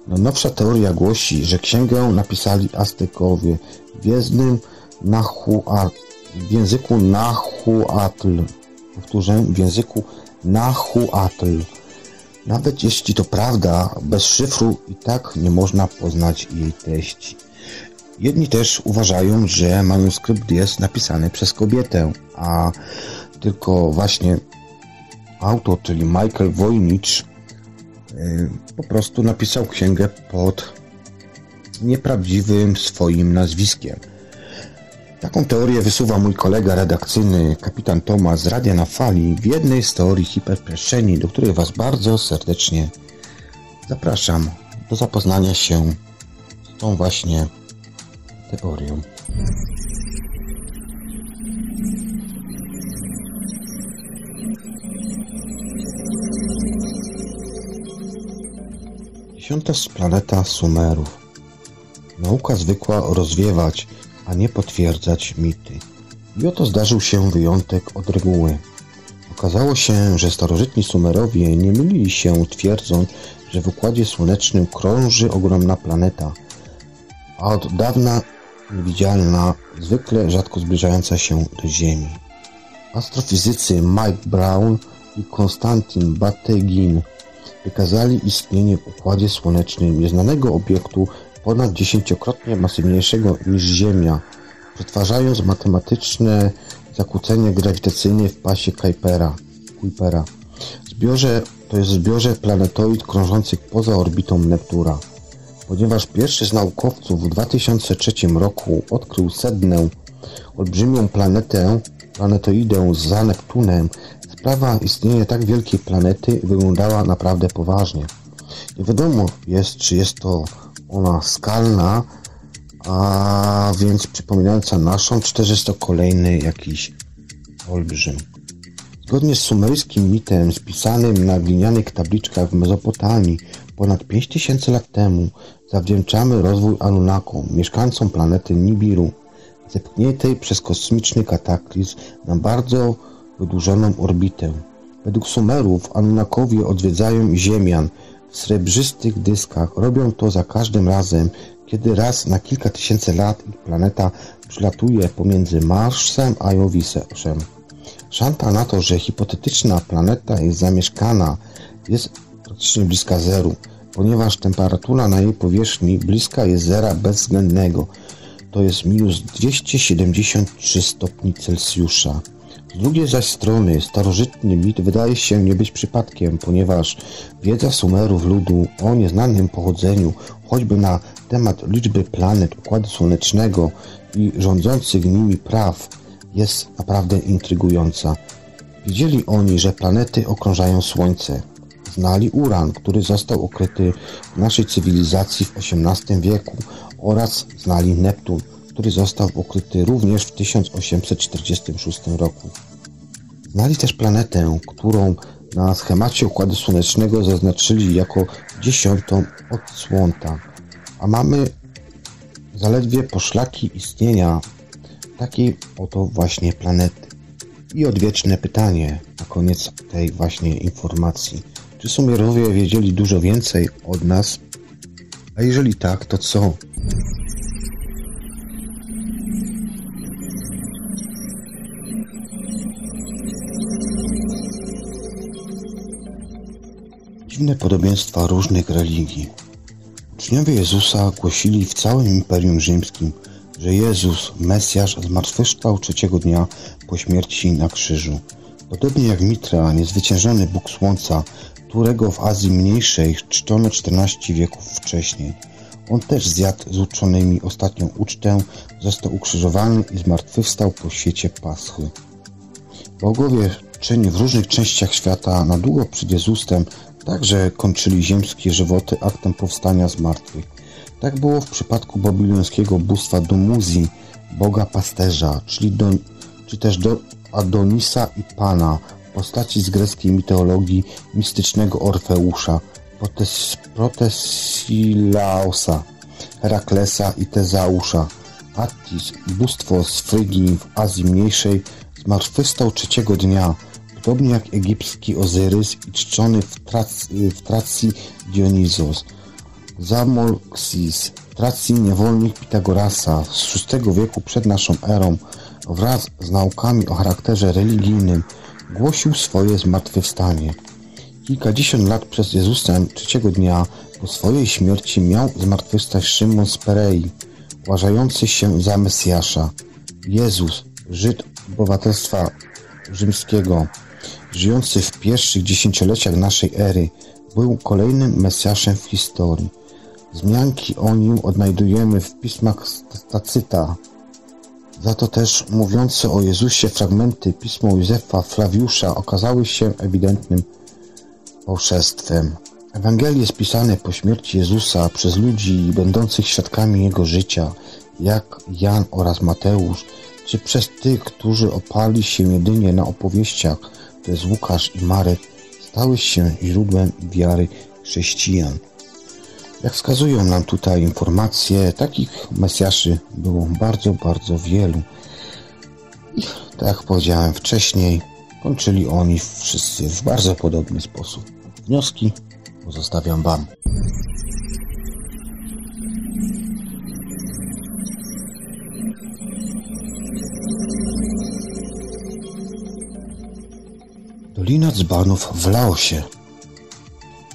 Nowsza teoria głosi, że księgę napisali Aztekowie w języku Nahuatl. Nawet jeśli to prawda, bez szyfru i tak nie można poznać jej treści. Jedni też uważają, że manuskrypt jest napisany przez kobietę, a tylko właśnie autor, czyli Michael Wojnicz, po prostu napisał księgę pod nieprawdziwym swoim nazwiskiem. Taką teorię wysuwa mój kolega redakcyjny, kapitan Tomasz z Radia na Fali, w jednej z teorii hiperprzestrzeni, do której Was bardzo serdecznie zapraszam do zapoznania się z tą właśnie teorią. Piąta planeta Sumerów. Nauka zwykła rozwiewać, a nie potwierdzać mity. I oto zdarzył się wyjątek od reguły. Okazało się, że starożytni Sumerowie nie mylili się, twierdząc, że w Układzie Słonecznym krąży ogromna planeta, a od dawna niewidzialna, zwykle rzadko zbliżająca się do Ziemi. Astrofizycy Mike Brown i Konstantin Bategin wykazali istnienie w Układzie Słonecznym nieznanego obiektu ponad dziesięciokrotnie masywniejszego niż Ziemia, przetwarzając matematyczne zakłócenie grawitacyjne w pasie Kuipera. To jest zbiorze planetoid krążących poza orbitą Neptura. Ponieważ pierwszy z naukowców w 2003 roku odkrył sednę, olbrzymią planetoidę za Neptunem, sprawa istnienia tak wielkiej planety wyglądała naprawdę poważnie. Nie wiadomo jest, czy jest to ona skalna, a więc przypominająca naszą, czy też jest to kolejny jakiś olbrzym. Zgodnie z sumeryjskim mitem spisanym na glinianych tabliczkach w Mezopotamii ponad 5000 lat temu zawdzięczamy rozwój Anunakom, mieszkańcom planety Nibiru, zepchniętej przez kosmiczny kataklizm na bardzo wydłużoną orbitę. Według Sumerów Anunakowie odwiedzają Ziemian w srebrzystych dyskach. Robią to za każdym razem, kiedy raz na kilka tysięcy lat ich planeta przylatuje pomiędzy Marsem a Jowisem. Szansa na to, że hipotetyczna planeta jest zamieszkana, jest praktycznie bliska zeru, ponieważ temperatura na jej powierzchni bliska jest zera bezwzględnego, to jest minus 273 stopni Celsjusza. Z drugiej zaś strony starożytny mit wydaje się nie być przypadkiem, ponieważ wiedza Sumerów ludu o nieznanym pochodzeniu, choćby na temat liczby planet Układu Słonecznego i rządzących nimi praw, jest naprawdę intrygująca. Wiedzieli oni, że planety okrążają Słońce. Znali uran, który został odkryty w naszej cywilizacji w XVIII wieku, oraz znali Neptun, który został odkryty również w 1846 roku. Znali też planetę, którą na schemacie Układu Słonecznego zaznaczyli jako 10. od Słońca, a mamy zaledwie poszlaki istnienia takiej oto właśnie planety. I odwieczne pytanie na koniec tej właśnie informacji. Czy Sumerowie wiedzieli dużo więcej od nas? A jeżeli tak, to co? Dziwne podobieństwa różnych religii. Uczniowie Jezusa głosili w całym Imperium Rzymskim, że Jezus, Mesjasz, zmartwychwstał trzeciego dnia po śmierci na krzyżu. Podobnie jak Mitra, niezwyciężony Bóg Słońca, którego w Azji Mniejszej czczono 14 wieków wcześniej. On też zjadł z uczonymi ostatnią ucztę, został ukrzyżowany i zmartwychwstał po świecie Paschy. Bogowie czyni w różnych częściach świata na długo przed Jezusem także kończyli ziemskie żywoty aktem powstania z martwych. Tak było w przypadku babilońskiego bóstwa Dumuzi, boga pasterza, czy też Adonisa i Pana, w postaci z greckiej mitologii mistycznego Orfeusza, Protesilaosa, Heraklesa i Tezausza. Attis, bóstwo z Frygii w Azji Mniejszej, zmartwychwstał trzeciego dnia, podobnie jak egipski Ozyrys i czczony w Tracji Dionizos. Zamolxis, Tracji niewolnik Pitagorasa z VI wieku przed naszą erą, wraz z naukami o charakterze religijnym głosił swoje zmartwychwstanie. Kilkadziesiąt lat przed Jezusem trzeciego dnia po swojej śmierci miał zmartwychwstać Szymon z Perei, uważający się za Mesjasza. Jezus, Żyd obywatelstwa rzymskiego, żyjący w pierwszych dziesięcioleciach naszej ery, był kolejnym Mesjaszem w historii. Wzmianki o nim odnajdujemy w pismach Tacyta. Za to też mówiące o Jezusie fragmenty pisma Józefa Flawiusza okazały się ewidentnym fałszerstwem. Ewangelie spisane po śmierci Jezusa przez ludzi będących świadkami Jego życia, jak Jan oraz Mateusz, czy przez tych, którzy oparli się jedynie na opowieściach, to jest Łukasz i Marek, stały się źródłem wiary chrześcijan. Jak wskazują nam tutaj informacje, takich mesjaszy było bardzo, bardzo wielu. I tak jak powiedziałem wcześniej, kończyli oni wszyscy w bardzo podobny sposób. Wnioski pozostawiam Wam. Dolina Dzbanów w Laosie.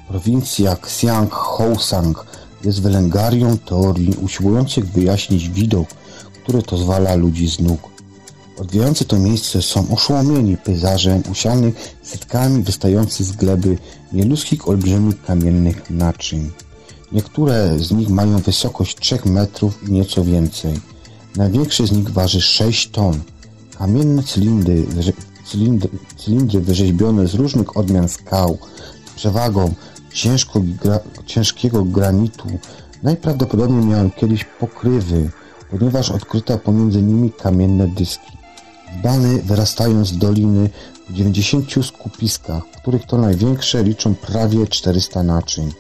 Prowincja Ksiang Khousang jest wylęgarnią teorii usiłujących wyjaśnić widok, który to zwala ludzi z nóg. Odwiedzający to miejsce są oszołomieni pejzażem usianym setkami wystających z gleby nieludzkich olbrzymich kamiennych naczyń. Niektóre z nich mają wysokość 3 metrów i nieco więcej. Największy z nich waży 6 ton. Kamienne cylindry wyrzeźbione z różnych odmian skał, przewagą ciężkiego granitu, najprawdopodobniej miały kiedyś pokrywy, ponieważ odkryto pomiędzy nimi kamienne dyski. Dzbany wyrastają z doliny w 90 skupiskach, których to największe liczą prawie 400 naczyń.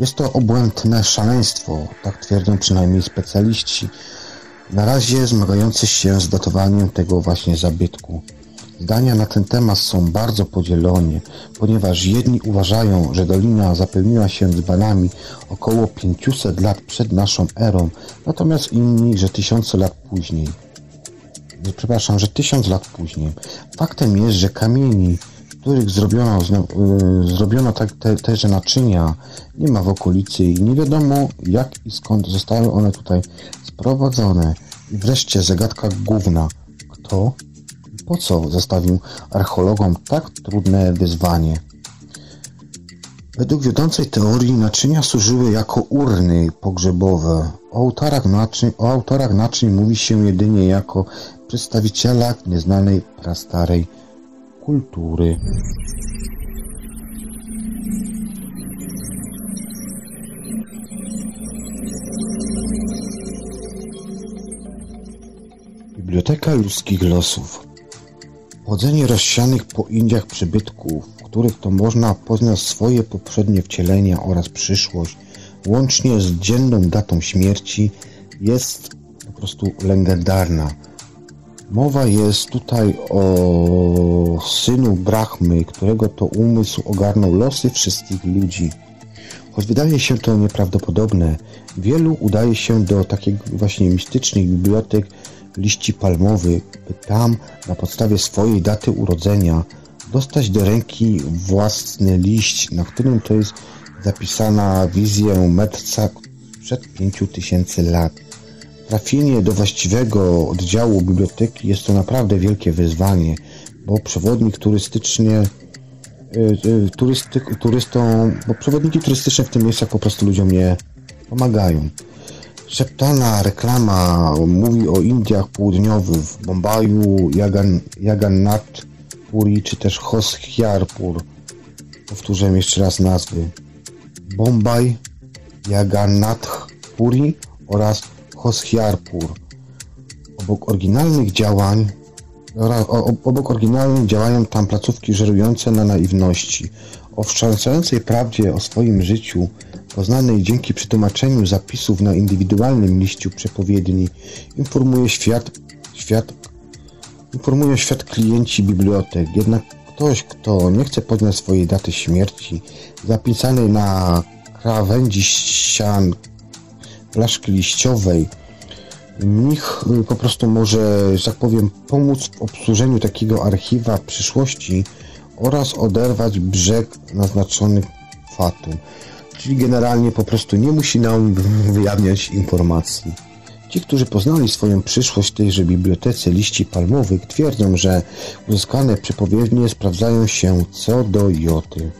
Jest to obłędne szaleństwo, tak twierdzą przynajmniej specjaliści, na razie zmagający się z datowaniem tego właśnie zabytku. Zdania na ten temat są bardzo podzielone, ponieważ jedni uważają, że dolina zapełniła się dzbanami około 500 lat przed naszą erą, natomiast inni, że 1000 lat później. Faktem jest, że kamieni, z których zrobiono także naczynia, nie ma w okolicy i nie wiadomo jak i skąd zostały one tutaj sprowadzone. I wreszcie zagadka główna. Kto? Po co zostawił archeologom tak trudne wyzwanie? Według wiodącej teorii naczynia służyły jako urny pogrzebowe. O autorach naczyń mówi się jedynie jako przedstawicielach nieznanej prastarej kultury. Biblioteka ludzkich losów. Pochodzenie rozsianych po Indiach przybytków, w których to można poznać swoje poprzednie wcielenia oraz przyszłość, łącznie z dzienną datą śmierci, jest po prostu legendarna. Mowa jest tutaj o synu Brahmy, którego to umysł ogarnął losy wszystkich ludzi. Choć wydaje się to nieprawdopodobne, wielu udaje się do takich właśnie mistycznych bibliotek liści palmowych, by tam na podstawie swojej daty urodzenia dostać do ręki własny liść, na którym to jest zapisana wizja mędrca przed 5000 lat. Trafienie do właściwego oddziału biblioteki jest to naprawdę wielkie wyzwanie, bo przewodniki turystyczne w tym miejscach po prostu ludziom nie pomagają. Szeptana reklama mówi o Indiach Południowych, w Bombaju, Jagannath Puri czy też Hoshiarpur. Powtórzę jeszcze raz nazwy. Bombaj, Jagannath Puri oraz Hoshiarpur. Obok oryginalnych działają tam placówki żerujące na naiwności, o wstrząsającej prawdzie o swoim życiu, poznanej dzięki przetłumaczeniu zapisów na indywidualnym liściu przepowiedni, informuje świat klienci bibliotek. Jednak ktoś, kto nie chce poznać swojej daty śmierci, zapisanej na krawędzi ścian blaszki liściowej, mnich po prostu może, że tak powiem, pomóc w obsłużeniu takiego archiwa przyszłości oraz oderwać brzeg naznaczonych fatum. Czyli generalnie po prostu nie musi nam wyjawniać informacji. Ci, którzy poznali swoją przyszłość w tejże bibliotece liści palmowych, twierdzą, że uzyskane przepowiednie sprawdzają się co do joty.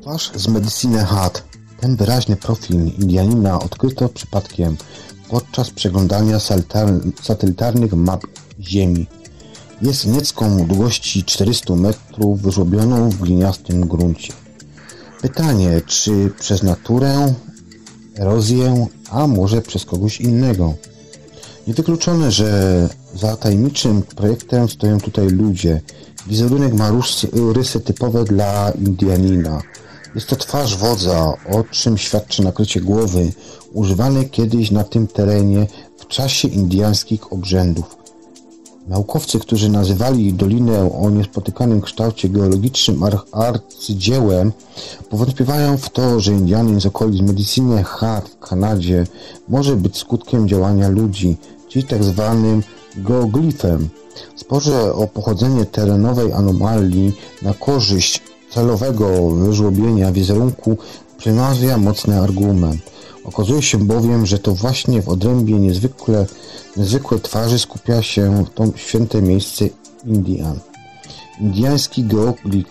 Twarz z medycyny Hat. Ten wyraźny profil Indianina odkryto przypadkiem podczas przeglądania satelitarnych map Ziemi. Jest niecką długości 400 metrów wyżłobioną w gliniastym gruncie. Pytanie, czy przez naturę, erozję, a może przez kogoś innego? Niewykluczone, że za tajemniczym projektem stoją tutaj ludzie. Wizerunek ma rysy typowe dla Indianina. Jest to twarz wodza, o czym świadczy nakrycie głowy, używane kiedyś na tym terenie w czasie indiańskich obrzędów. Naukowcy, którzy nazywali dolinę o niespotykanym kształcie geologicznym arcydziełem, powątpiewają w to, że Indianin z okolic Medicine Hat w Kanadzie może być skutkiem działania ludzi, czyli tak zwanym geoglifem. Sporze o pochodzenie terenowej anomalii na korzyść celowego wyżłobienia wizerunku przemawia mocny argument. Okazuje się bowiem, że to właśnie w odrębie niezwykłej twarzy skupia się to święte miejsce Indian. Indiański geoglif,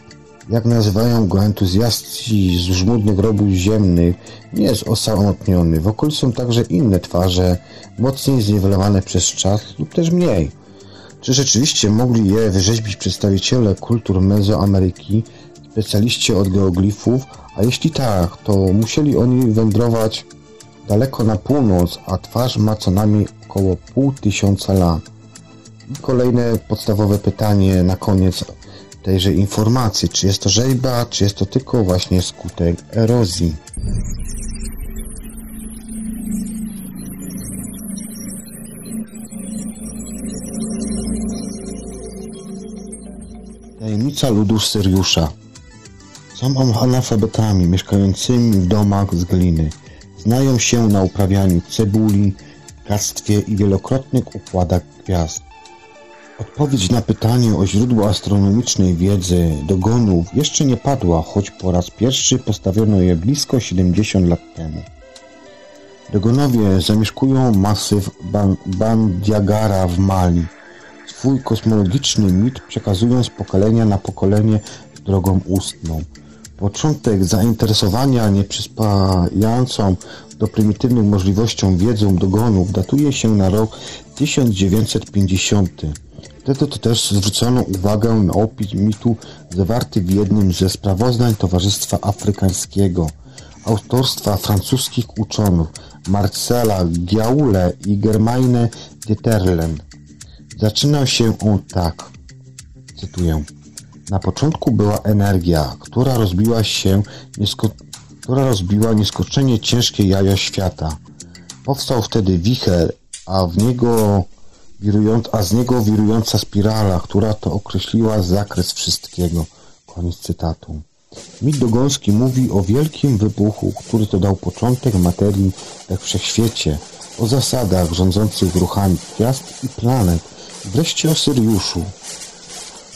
jak nazywają go entuzjasci z żmudnych grobów ziemnych, nie jest osamotniony. W okolicy są także inne twarze, mocniej zniwelowane przez czas lub też mniej. Czy rzeczywiście mogli je wyrzeźbić przedstawiciele kultur Mezoameryki, specjaliści od geoglifów, a jeśli tak, to musieli oni wędrować daleko na północ, a twarz ma co najmniej około 5000 lat. I kolejne podstawowe pytanie na koniec tejże informacji. Czy jest to rzeźba, czy jest to tylko właśnie skutek erozji? Tajemnica ludu Syriusza. Są analfabetami mieszkającymi w domach z gliny. Znają się na uprawianiu cebuli, kactwie i wielokrotnych układach gwiazd. Odpowiedź na pytanie o źródło astronomicznej wiedzy dogonów jeszcze nie padła, choć po raz pierwszy postawiono je blisko 70 lat temu. Dogonowie zamieszkują masyw Bandiagara w Mali. Swój kosmologiczny mit przekazują z pokolenia na pokolenie drogą ustną. Początek zainteresowania nieprzyspającą do prymitywnych możliwościom wiedzą dogonów datuje się na rok 1950. Wtedy to też zwrócono uwagę na opis mitu zawarty w jednym ze sprawozdań Towarzystwa Afrykańskiego autorstwa francuskich uczonych Marcela Giaule i Germaine Dieterlen. Zaczynał się on tak, cytuję: na początku była energia, która rozbiła nieskończenie ciężkie jaja świata. Powstał wtedy wicher, a z niego wirująca spirala, która to określiła zakres wszystkiego. Koniec cytatu. Mit dogoński mówi o wielkim wybuchu, który to dał początek materii we wszechświecie, o zasadach rządzących ruchami gwiazd i planet, wreszcie o Syriuszu.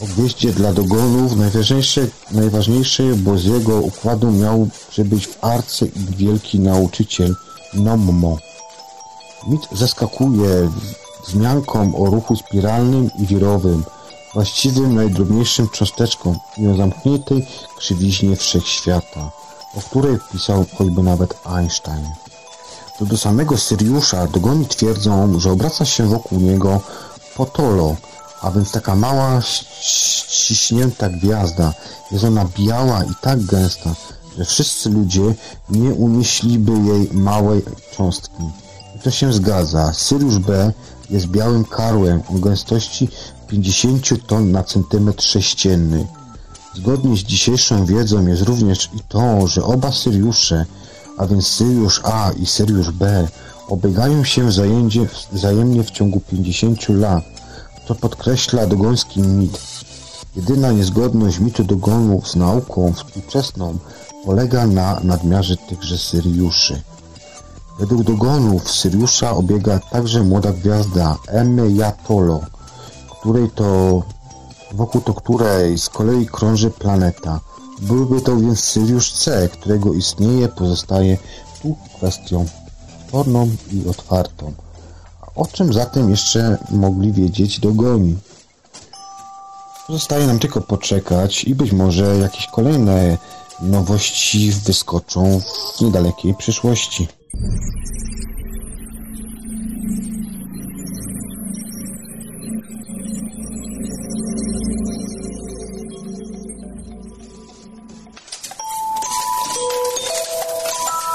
O gwieździe dla dogonów najważniejsze bo z jego układu miał przybyć w arce ich wielki nauczyciel Nommo. Mit zaskakuje wzmianką o ruchu spiralnym i wirowym, właściwym najdrobniejszym cząsteczkom i o zamkniętej krzywiźnie wszechświata, o której pisał choćby nawet Einstein. To do samego Syriusza dogoni twierdzą, że obraca się wokół niego Potolo, a więc taka mała, ściśnięta gwiazda. Jest ona biała i tak gęsta, że wszyscy ludzie nie unieśliby jej małej cząstki. I to się zgadza. Syriusz B jest białym karłem o gęstości 50 ton na centymetr sześcienny. Zgodnie z dzisiejszą wiedzą jest również i to, że oba Syriusze, a więc Syriusz A i Syriusz B, obiegają się wzajemnie w ciągu 50 lat. To podkreśla dogoński mit. Jedyna niezgodność mitu dogonów z nauką współczesną polega na nadmiarze tychże Syriuszy. Według dogonów Syriusza obiega także młoda gwiazda Emejatolo, wokół której z kolei krąży planeta. Byłby to więc Syriusz C, którego istnienie pozostaje tu kwestią sporną i otwartą. O czym zatem jeszcze mogli wiedzieć dogoni? Pozostaje nam tylko poczekać i być może jakieś kolejne nowości wyskoczą w niedalekiej przyszłości.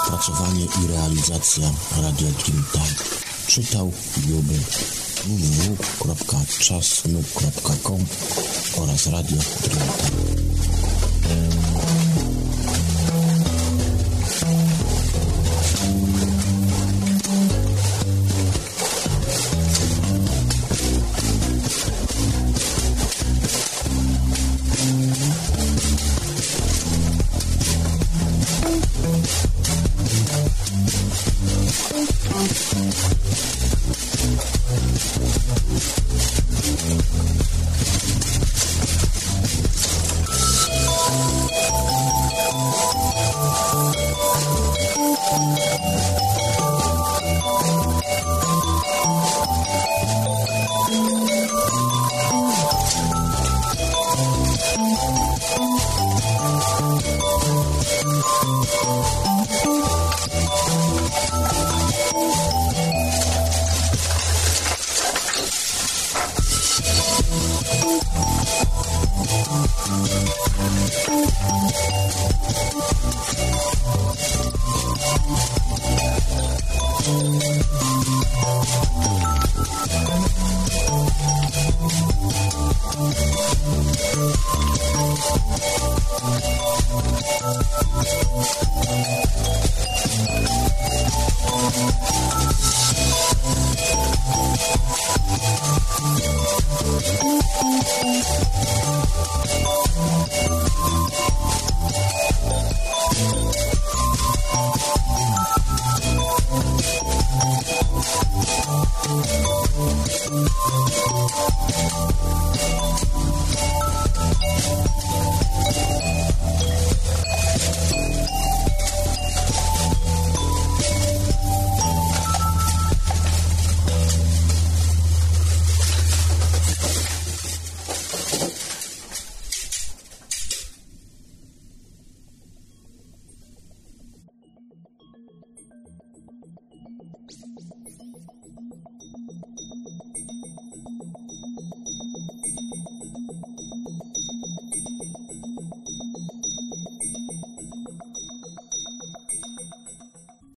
Pracowanie i realizacja Radia Dream Time. Czytał www.czasnub.com oraz Radio Trójka.